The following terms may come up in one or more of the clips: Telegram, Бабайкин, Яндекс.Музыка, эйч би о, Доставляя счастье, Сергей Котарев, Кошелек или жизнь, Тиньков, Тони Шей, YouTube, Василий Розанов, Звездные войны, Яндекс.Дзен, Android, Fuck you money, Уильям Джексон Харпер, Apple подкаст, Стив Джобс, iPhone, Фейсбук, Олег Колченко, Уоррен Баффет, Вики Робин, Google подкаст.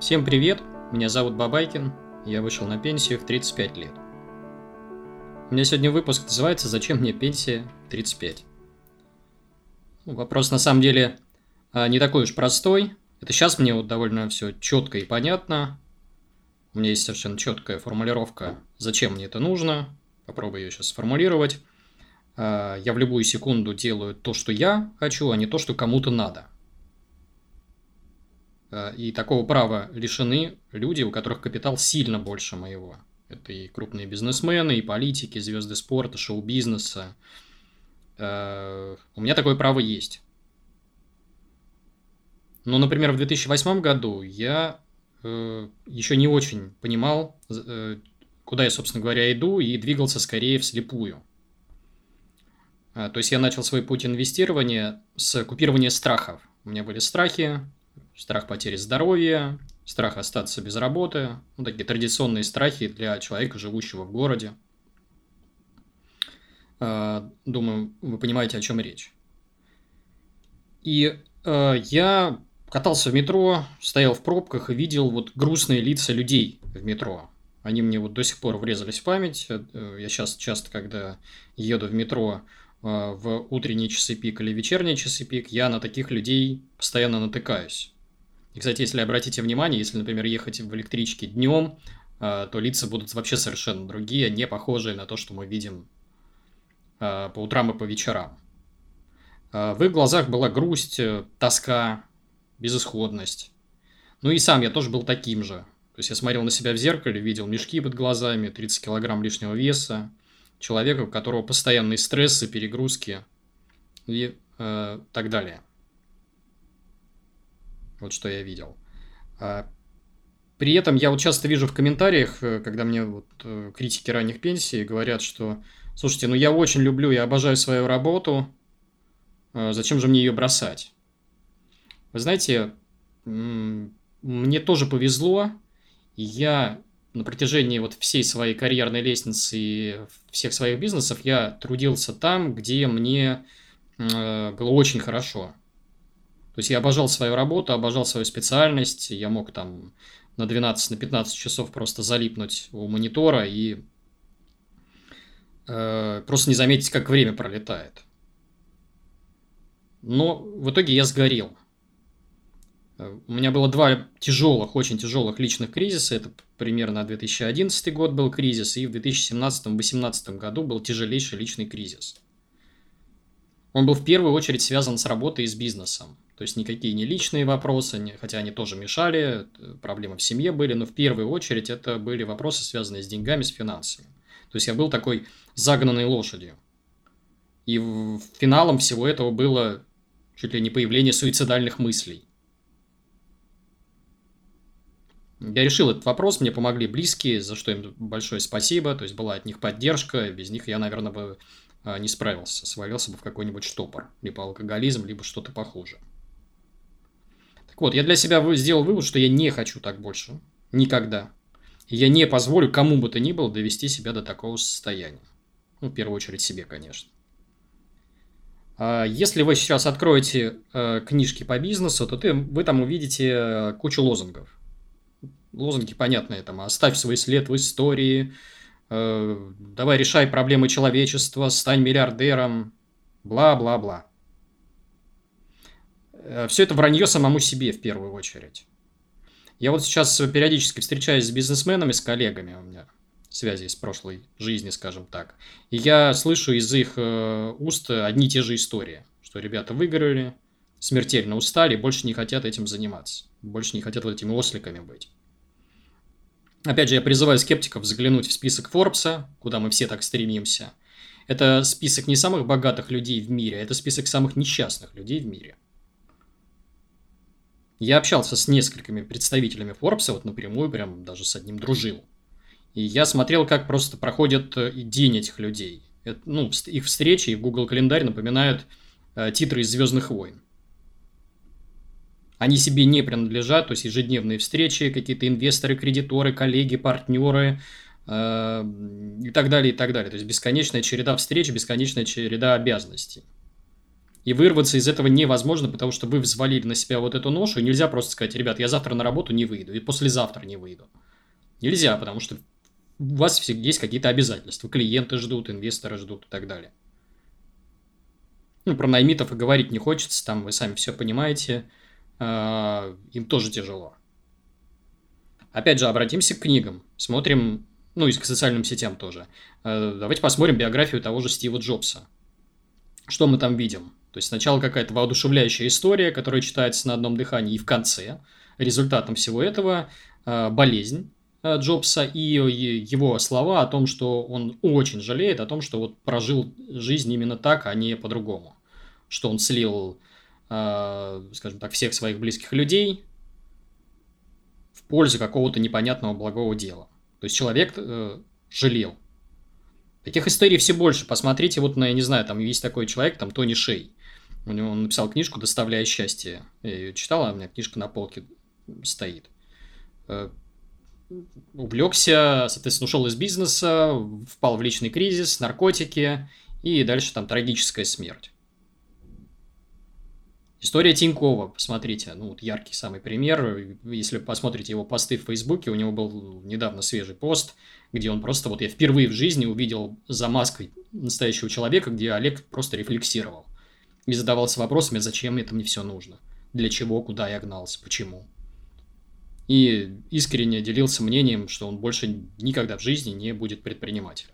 Всем привет, меня зовут Бабайкин, я вышел на пенсию в 35 лет. У меня сегодня выпуск называется «Зачем мне пенсия 35?». Вопрос на самом деле не такой уж простой. Это сейчас мне вот довольно все четко и понятно. У меня есть совершенно четкая формулировка «Зачем мне это нужно?». Попробую ее сейчас сформулировать. Я в любую секунду делаю то, что я хочу, а не то, что кому-то надо. И такого права лишены люди, у которых капитал сильно больше моего. Это и крупные бизнесмены, и политики, звезды спорта, шоу-бизнеса. У меня такое право есть. Но, например, в 2008 году я еще не очень понимал, куда я, собственно говоря, иду, и двигался скорее вслепую. То есть я начал свой путь инвестирования с купирования страхов. У меня были страхи, страх потери здоровья, страх остаться без работы. Ну, такие традиционные страхи для человека, живущего в городе. Думаю, вы понимаете, о чем речь. И я катался в метро, стоял в пробках и видел вот грустные лица людей в метро. Они мне вот до сих пор врезались в память. Я сейчас часто, когда еду в метро в утренние часы пик или вечерние часы пик, я на таких людей постоянно натыкаюсь. И, кстати, если обратите внимание, если, например, ехать в электричке днем, то лица будут вообще совершенно другие, не похожие на то, что мы видим по утрам и по вечерам. В их глазах была грусть, тоска, безысходность. Ну и сам я тоже был таким же. То есть я смотрел на себя в зеркале, видел мешки под глазами, 30 килограмм лишнего веса, человека, у которого постоянные стрессы, перегрузки и так далее. Вот что я видел. При этом я вот часто вижу в комментариях, когда мне вот критики ранних пенсий говорят, что «Слушайте, ну я очень люблю, я обожаю свою работу, зачем же мне ее бросать?». Вы знаете, мне тоже повезло, я на протяжении вот всей своей карьерной лестницы и всех своих бизнесов я трудился там, где мне было очень хорошо. То есть я обожал свою работу, обожал свою специальность, я мог там на 12-15 часов просто залипнуть у монитора и просто не заметить, как время пролетает. Но в итоге я сгорел. У меня было два тяжелых, очень тяжелых личных кризиса. Это примерно 2011 год был кризис, и в 2017-2018 году был тяжелейший личный кризис. Он был в первую очередь связан с работой и с бизнесом. То есть никакие не личные вопросы, хотя они тоже мешали, проблемы в семье были, но в первую очередь это были вопросы, связанные с деньгами, с финансами. То есть я был такой загнанной лошадью. И финалом всего этого было чуть ли не появление суицидальных мыслей. Я решил этот вопрос, мне помогли близкие, за что им большое спасибо. То есть была от них поддержка, без них я, наверное, бы не справился. Свалился бы в какой-нибудь штопор, либо алкоголизм, либо что-то похуже. Так вот, я для себя сделал вывод, что я не хочу так больше. Никогда. И я не позволю кому бы то ни было довести себя до такого состояния. Ну, в первую очередь себе, конечно. Если вы сейчас откроете книжки по бизнесу, то вы там увидите кучу лозунгов. Лозунги понятные, там, оставь свой след в истории, давай решай проблемы человечества, стань миллиардером, бла-бла-бла. Все это вранье самому себе в первую очередь. Я вот сейчас периодически встречаюсь с бизнесменами, с коллегами у меня, связи с прошлой жизни, скажем так. И я слышу из их уст одни и те же истории, что ребята выгорели, смертельно устали, больше не хотят этим заниматься, больше не хотят вот этими осликами быть. Опять же, я призываю скептиков заглянуть в список Форбса, куда мы все так стремимся. Это список не самых богатых людей в мире, это список самых несчастных людей в мире. Я общался с несколькими представителями Форбса, вот напрямую, прям даже с одним дружил. И я смотрел, как просто проходит день этих людей. Это, ну, их встречи и Google календарь напоминают титры из «Звездных войн». Они себе не принадлежат, то есть ежедневные встречи, какие-то инвесторы, кредиторы, коллеги, партнеры и так далее, и так далее. То есть бесконечная череда встреч, бесконечная череда обязанностей. И вырваться из этого невозможно, потому что вы взвалили на себя вот эту ношу. И нельзя просто сказать: ребят, я завтра на работу не выйду, и послезавтра не выйду. Нельзя, потому что у вас всегда есть какие-то обязательства. Клиенты ждут, инвесторы ждут и так далее. Ну, про наймитов и говорить не хочется, там вы сами все понимаете. Им тоже тяжело. Опять же, обратимся к книгам. Смотрим, ну и к социальным сетям тоже. Давайте посмотрим биографию того же Стива Джобса. Что мы там видим? То есть сначала какая-то воодушевляющая история, которая читается на одном дыхании, и в конце результатом всего этого болезнь Джобса и его слова о том, что он очень жалеет о том, что вот прожил жизнь именно так, а не по-другому. Что он слил, скажем так, всех своих близких людей в пользу какого-то непонятного благого дела. То есть человек жалел. Таких историй все больше. Посмотрите, вот, я не знаю, там есть такой человек, там Тони Шей. Он написал книжку «Доставляя счастье». Я ее читал, а у меня книжка на полке стоит. Увлекся, соответственно, ушел из бизнеса, впал в личный кризис, наркотики и дальше там трагическая смерть. История Тинькова, посмотрите, ну вот яркий самый пример. Если посмотрите его посты в Фейсбуке, у него был недавно свежий пост, где он просто, вот я впервые в жизни увидел за маской настоящего человека, где Олег просто рефлексировал и задавался вопросами, зачем это мне все нужно, для чего, куда я гнался, почему. И искренне делился мнением, что он больше никогда в жизни не будет предпринимателем.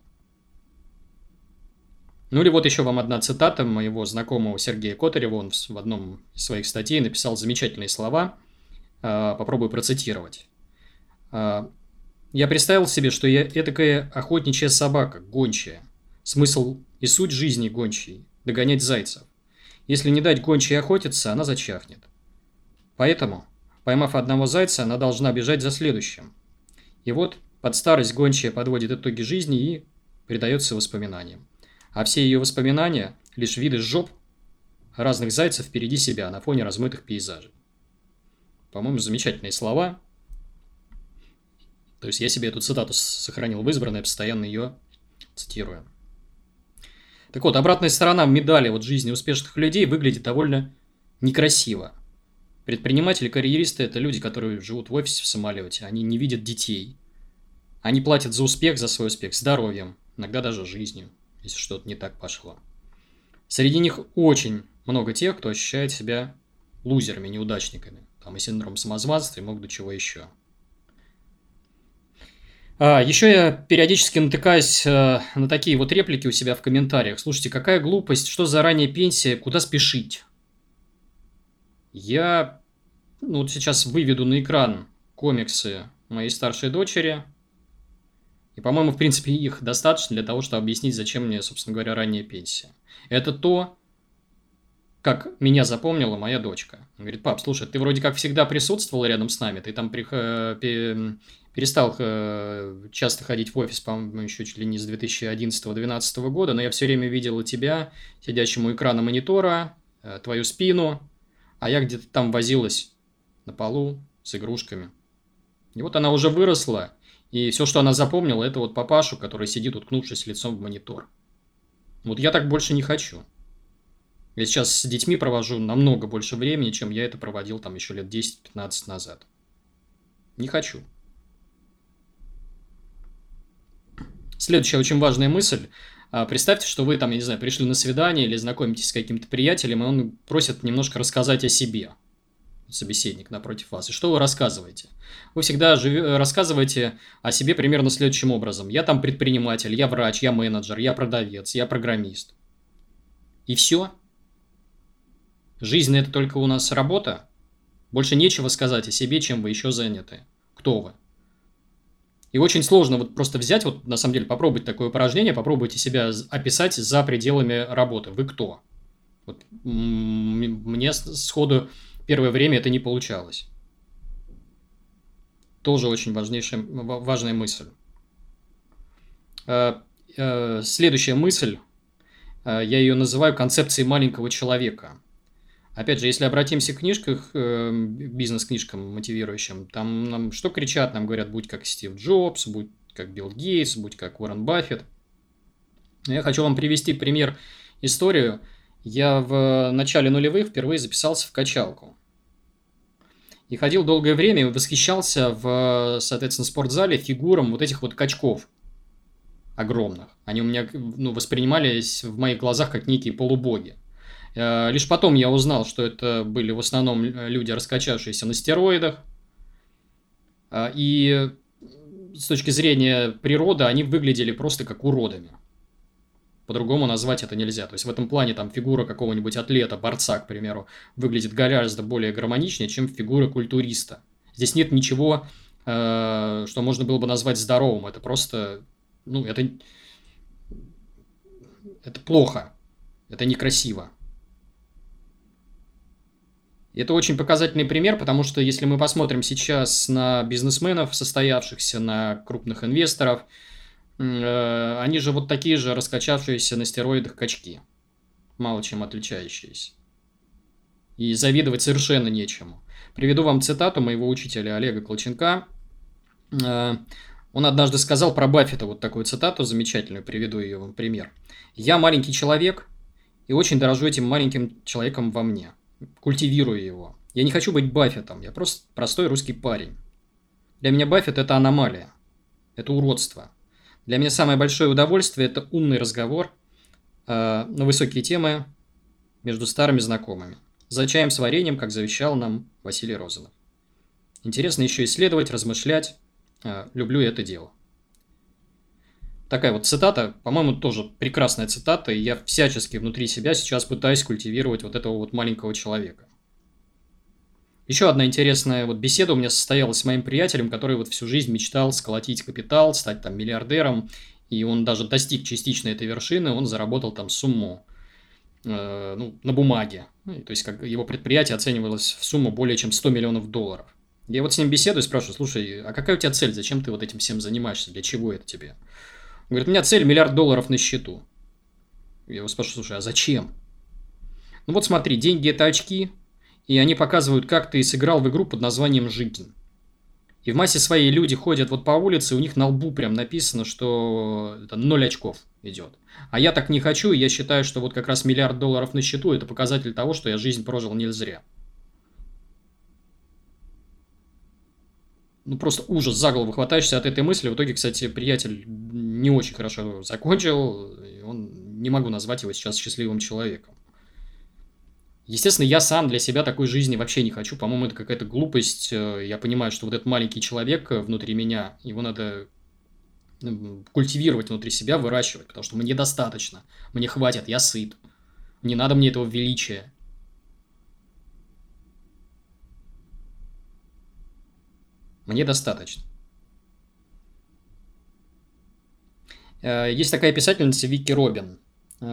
Ну или вот еще вам одна цитата моего знакомого Сергея Котарева. Он в одном из своих статей написал замечательные слова. Попробую процитировать. «Я представил себе, что я этакая охотничья собака, гончая. Смысл и суть жизни гончей – догонять зайцев. Если не дать гончей охотиться, она зачахнет. Поэтому... поймав одного зайца, она должна бежать за следующим. И вот под старость гончая подводит итоги жизни и предается воспоминаниям. А все ее воспоминания – лишь виды жоп разных зайцев впереди себя на фоне размытых пейзажей». По-моему, замечательные слова. То есть, я себе эту цитату сохранил в избранное, постоянно ее цитирую. Так вот, обратная сторона медали вот жизни успешных людей выглядит довольно некрасиво. Предприниматели, карьеристы – это люди, которые живут в офисе, в самолете. Они не видят детей. Они платят за успех, за свой успех, здоровьем, иногда даже жизнью, если что-то не так пошло. Среди них очень много тех, кто ощущает себя лузерами, неудачниками. Там и синдром самозванства, и много до чего еще. Еще я периодически натыкаюсь на такие вот реплики у себя в комментариях. Слушайте, какая глупость, что за ранняя пенсия, куда спешить? Я вот сейчас выведу на экран комиксы моей старшей дочери. И, по-моему, в принципе, их достаточно для того, чтобы объяснить, зачем мне, собственно говоря, ранняя пенсия. Это то, как меня запомнила моя дочка. Она говорит: пап, слушай, ты вроде как всегда присутствовал рядом с нами. Ты там перестал часто ходить в офис, по-моему, еще чуть ли не с 2011-2012 года. Но я все время видела тебя, сидящему у экрана монитора, твою спину. А я где-то там возилась на полу с игрушками. И вот она уже выросла, и все, что она запомнила, это вот папашу, который сидит, уткнувшись лицом в монитор. Вот я так больше не хочу. Я сейчас с детьми провожу намного больше времени, чем я это проводил там еще лет 10-15 назад. Не хочу. Следующая очень важная мысль. Представьте, что вы там, я не знаю, пришли на свидание или знакомитесь с каким-то приятелем, и он просит немножко рассказать о себе, собеседник напротив вас. И что вы рассказываете? Вы всегда рассказываете о себе примерно следующим образом. Я там предприниматель, я врач, я менеджер, я продавец, я программист. И все. Жизнь – это только у нас работа. Больше нечего сказать о себе, чем вы еще заняты. Кто вы? И очень сложно вот просто взять, вот на самом деле попробовать такое упражнение, попробуйте себя описать за пределами работы. Вы кто? Вот, мне сходу первое время это не получалось. Тоже очень важная мысль. Следующая мысль, я ее называю концепцией маленького человека. Опять же, если обратимся к книжках, бизнес-книжкам мотивирующим, там нам что кричат? Нам говорят, будь как Стив Джобс, будь как Билл Гейтс, будь как Уоррен Баффет. Я хочу вам привести пример, историю Я в начале нулевых впервые записался в качалку. И ходил долгое время и восхищался в, соответственно, спортзале фигурам вот этих вот качков огромных. Они у меня, воспринимались в моих глазах как некие полубоги. Лишь потом я узнал, что это были в основном люди, раскачавшиеся на стероидах. И с точки зрения природы они выглядели просто как уродами. По-другому назвать это нельзя. То есть в этом плане там фигура какого-нибудь атлета, борца, к примеру, выглядит гораздо более гармоничнее, чем фигура культуриста. Здесь нет ничего, что можно было бы назвать здоровым. Это просто, это плохо. Это некрасиво. И это очень показательный пример, потому что если мы посмотрим сейчас на бизнесменов, состоявшихся, на крупных инвесторов, они же вот такие же раскачавшиеся на стероидах качки, мало чем отличающиеся. И завидовать совершенно нечему. Приведу вам цитату моего учителя Олега Колченко. Он однажды сказал про Баффета вот такую цитату замечательную, приведу ее вам пример. «Я маленький человек и очень дорожу этим маленьким человеком во мне, культивирую его. Я не хочу быть Баффетом, я просто простой русский парень. Для меня Баффет – это аномалия, это уродство. Для меня самое большое удовольствие – это умный разговор на высокие темы между старыми знакомыми. За чаем с вареньем, как завещал нам Василий Розанов. Интересно еще исследовать, размышлять. Люблю это дело». Такая вот цитата, по-моему, тоже прекрасная цитата, и я всячески внутри себя сейчас пытаюсь культивировать вот этого вот маленького человека. Еще одна интересная вот беседа у меня состоялась с моим приятелем, который вот всю жизнь мечтал сколотить капитал, стать там миллиардером, и он даже достиг частично этой вершины, он заработал там сумму на бумаге. То есть как его предприятие оценивалось в сумму более чем $100 миллионов. Я вот с ним беседую, спрашиваю: слушай, а какая у тебя цель, зачем ты вот этим всем занимаешься, для чего это тебе? Он говорит: у меня цель $1 миллиард на счету. Я его спрашиваю: слушай, а зачем? Вот смотри, деньги – это очки. И они показывают, как ты сыграл в игру под названием «Жизнь». И в массе своей люди ходят вот по улице, и у них на лбу прям написано, что это 0 очков идет. А я так не хочу, и я считаю, что вот как раз $1 миллиард на счету – это показатель того, что я жизнь прожил не зря. Просто ужас, за голову хватаешься от этой мысли. В итоге, кстати, приятель не очень хорошо закончил, и он, не могу назвать его сейчас счастливым человеком. Естественно, я сам для себя такой жизни вообще не хочу. По-моему, это какая-то глупость. Я понимаю, что вот этот маленький человек внутри меня, его надо культивировать внутри себя, выращивать, потому что мне достаточно, мне хватит, я сыт. Не надо мне этого величия. Мне достаточно. Есть такая писательница Вики Робин. У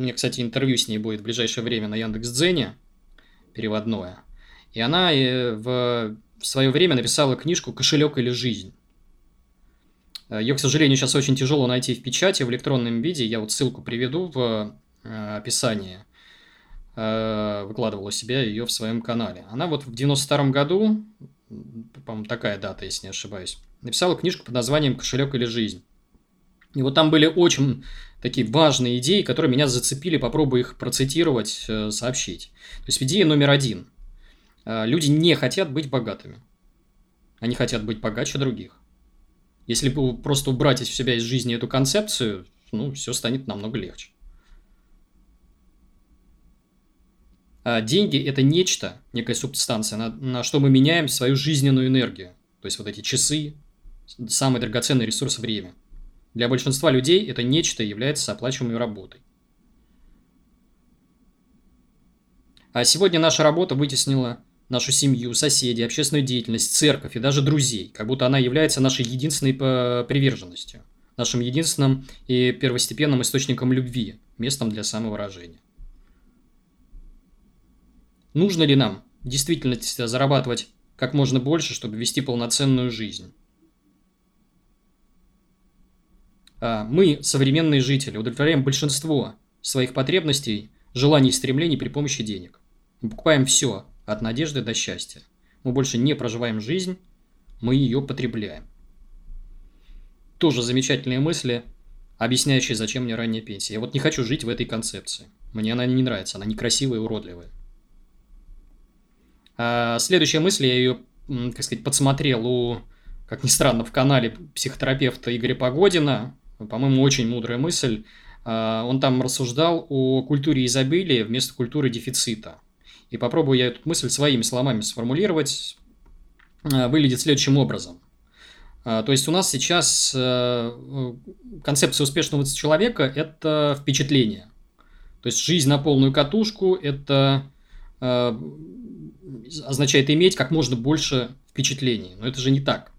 меня, кстати, интервью с ней будет в ближайшее время на Яндекс.Дзене, переводное. И она в свое время написала книжку «Кошелек или жизнь». Ее, к сожалению, сейчас очень тяжело найти в печати, в электронном виде. Я вот ссылку приведу в описании. Выкладывала себя ее в своем канале. Она вот в 92-м году, по-моему, такая дата, если не ошибаюсь, написала книжку под названием «Кошелек или жизнь». И вот там были очень такие важные идеи, которые меня зацепили, попробую их процитировать, сообщить. То есть идея номер 1. Люди не хотят быть богатыми. Они хотят быть богаче других. Если просто убрать из себя из жизни эту концепцию, все станет намного легче. Деньги – это нечто, некая субстанция, на что мы меняем свою жизненную энергию. То есть вот эти часы, самый драгоценный ресурс – время. Для большинства людей это нечто является оплачиваемой работой. А сегодня наша работа вытеснила нашу семью, соседей, общественную деятельность, церковь и даже друзей, как будто она является нашей единственной приверженностью, нашим единственным и первостепенным источником любви, местом для самовыражения. Нужно ли нам в действительности зарабатывать как можно больше, чтобы вести полноценную жизнь? Мы, современные жители, удовлетворяем большинство своих потребностей, желаний и стремлений при помощи денег. Мы покупаем все, от надежды до счастья. Мы больше не проживаем жизнь, мы ее потребляем. Тоже замечательные мысли, объясняющие, зачем мне ранняя пенсия. Я вот не хочу жить в этой концепции. Мне она не нравится, она некрасивая и уродливая. Следующая мысль, я ее, так сказать, подсмотрел у, как ни странно, в канале психотерапевта Игоря Погодина. По-моему, очень мудрая мысль. Он там рассуждал о культуре изобилия вместо культуры дефицита. И попробую я эту мысль своими словами сформулировать. Выглядит следующим образом. То есть у нас сейчас концепция успешного человека – это впечатление. То есть жизнь на полную катушку – это означает иметь как можно больше впечатлений. Но это же не так.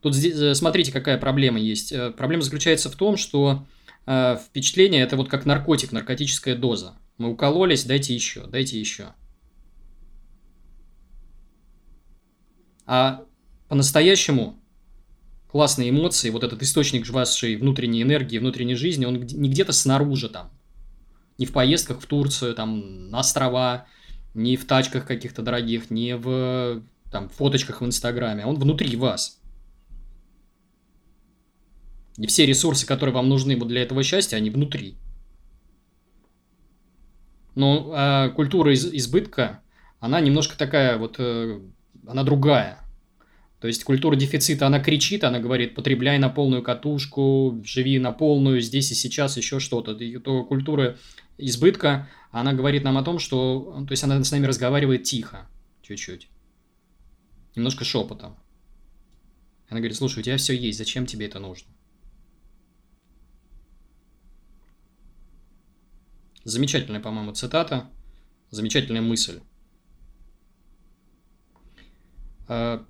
Тут здесь, смотрите, какая проблема есть. Проблема заключается в том, что впечатление – это вот как наркотик, наркотическая доза. Мы укололись, дайте еще, дайте еще. А по-настоящему классные эмоции, вот этот источник вашей внутренней энергии, внутренней жизни, он не где-то снаружи там. Не в поездках в Турцию, там, на острова, не в тачках каких-то дорогих, не в там, фоточках в Инстаграме. Он внутри вас. И все ресурсы, которые вам нужны для этого счастья, они внутри. Но культура избытка, она немножко такая вот, она другая. То есть культура дефицита, она кричит, она говорит, потребляй на полную катушку, живи на полную, здесь и сейчас, еще что-то. И то культура избытка, она говорит нам о том, что... То есть она с нами разговаривает тихо, чуть-чуть, немножко шепотом. Она говорит, слушай, у тебя все есть, зачем тебе это нужно? Замечательная, по-моему, цитата, замечательная мысль. Это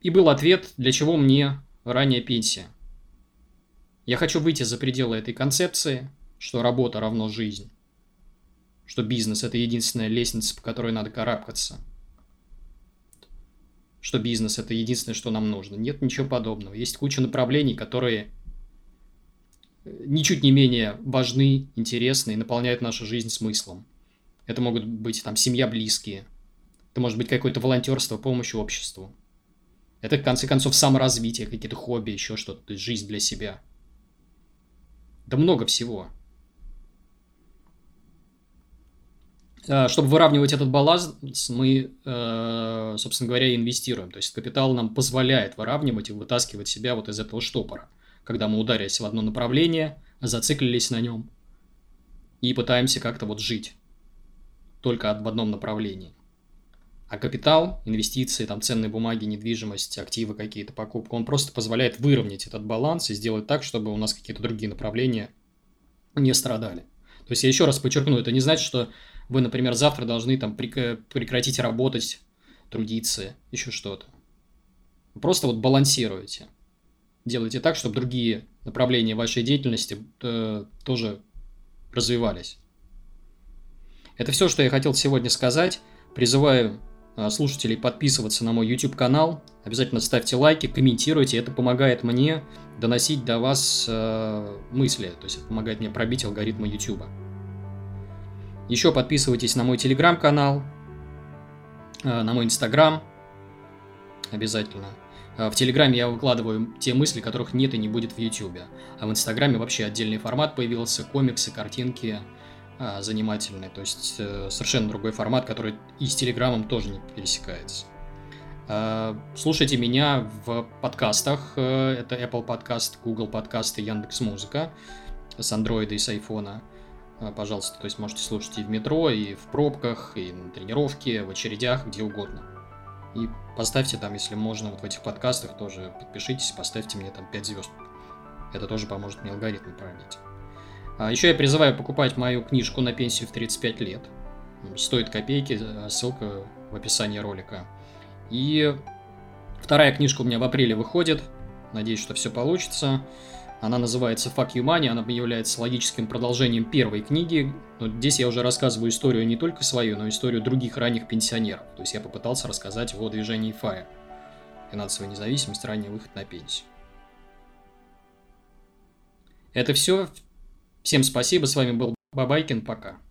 и был ответ, для чего мне ранняя пенсия. Я хочу выйти за пределы этой концепции, что работа равно жизнь, что бизнес – это единственная лестница, по которой надо карабкаться, что бизнес – это единственное, что нам нужно. Нет ничего подобного. Есть куча направлений, которые ничуть не менее важны, интересны и наполняют нашу жизнь смыслом. Это могут быть там семья, близкие. Это может быть какое-то волонтерство, помощь обществу. Это, в конце концов, саморазвитие, какие-то хобби, еще что-то, то есть жизнь для себя. Да много всего. Чтобы выравнивать этот баланс, мы, собственно говоря, и инвестируем. То есть капитал нам позволяет выравнивать и вытаскивать себя вот из этого штопора, когда мы ударились в одно направление, зациклились на нем и пытаемся как-то вот жить только в одном направлении. А капитал, инвестиции, там, ценные бумаги, недвижимость, активы какие-то, покупки, он просто позволяет выровнять этот баланс и сделать так, чтобы у нас какие-то другие направления не страдали. То есть я еще раз подчеркну, это не значит, что вы, например, завтра должны там, прекратить работать, трудиться, еще что-то. Вы просто вот балансируете. Делайте так, чтобы другие направления вашей деятельности тоже развивались. Это все, что я хотел сегодня сказать. Призываю слушателей подписываться на мой YouTube-канал. Обязательно ставьте лайки, комментируйте. Это помогает мне доносить до вас мысли. То есть это помогает мне пробить алгоритмы YouTube. Еще подписывайтесь на мой Telegram-канал, на мой Instagram. Обязательно. В Телеграме я выкладываю те мысли, которых нет и не будет в YouTube. А в Инстаграме вообще отдельный формат появился. Комиксы, картинки занимательные. То есть совершенно другой формат, который и с Телеграмом тоже не пересекается. Слушайте меня в подкастах. Это Apple подкаст, Google подкаст и Яндекс.Музыка с Android и с iPhone. Пожалуйста, то есть можете слушать и в метро, и в пробках, и на тренировке, в очередях, где угодно. И поставьте там, если можно, вот в этих подкастах тоже подпишитесь, поставьте мне там 5 звезд. Это тоже поможет мне алгоритм пробить. Еще я призываю покупать мою книжку «На пенсию в 35 лет». Стоит копейки, ссылка в описании ролика. И вторая книжка у меня в апреле выходит. Надеюсь, что все получится. Она называется «Fuck you money», она является логическим продолжением первой книги. Но здесь я уже рассказываю историю не только свою, но и историю других ранних пенсионеров. То есть я попытался рассказать о движении FIRE. Финансовая независимость, ранний выход на пенсию. Это все. Всем спасибо, с вами был Бабайкин, пока.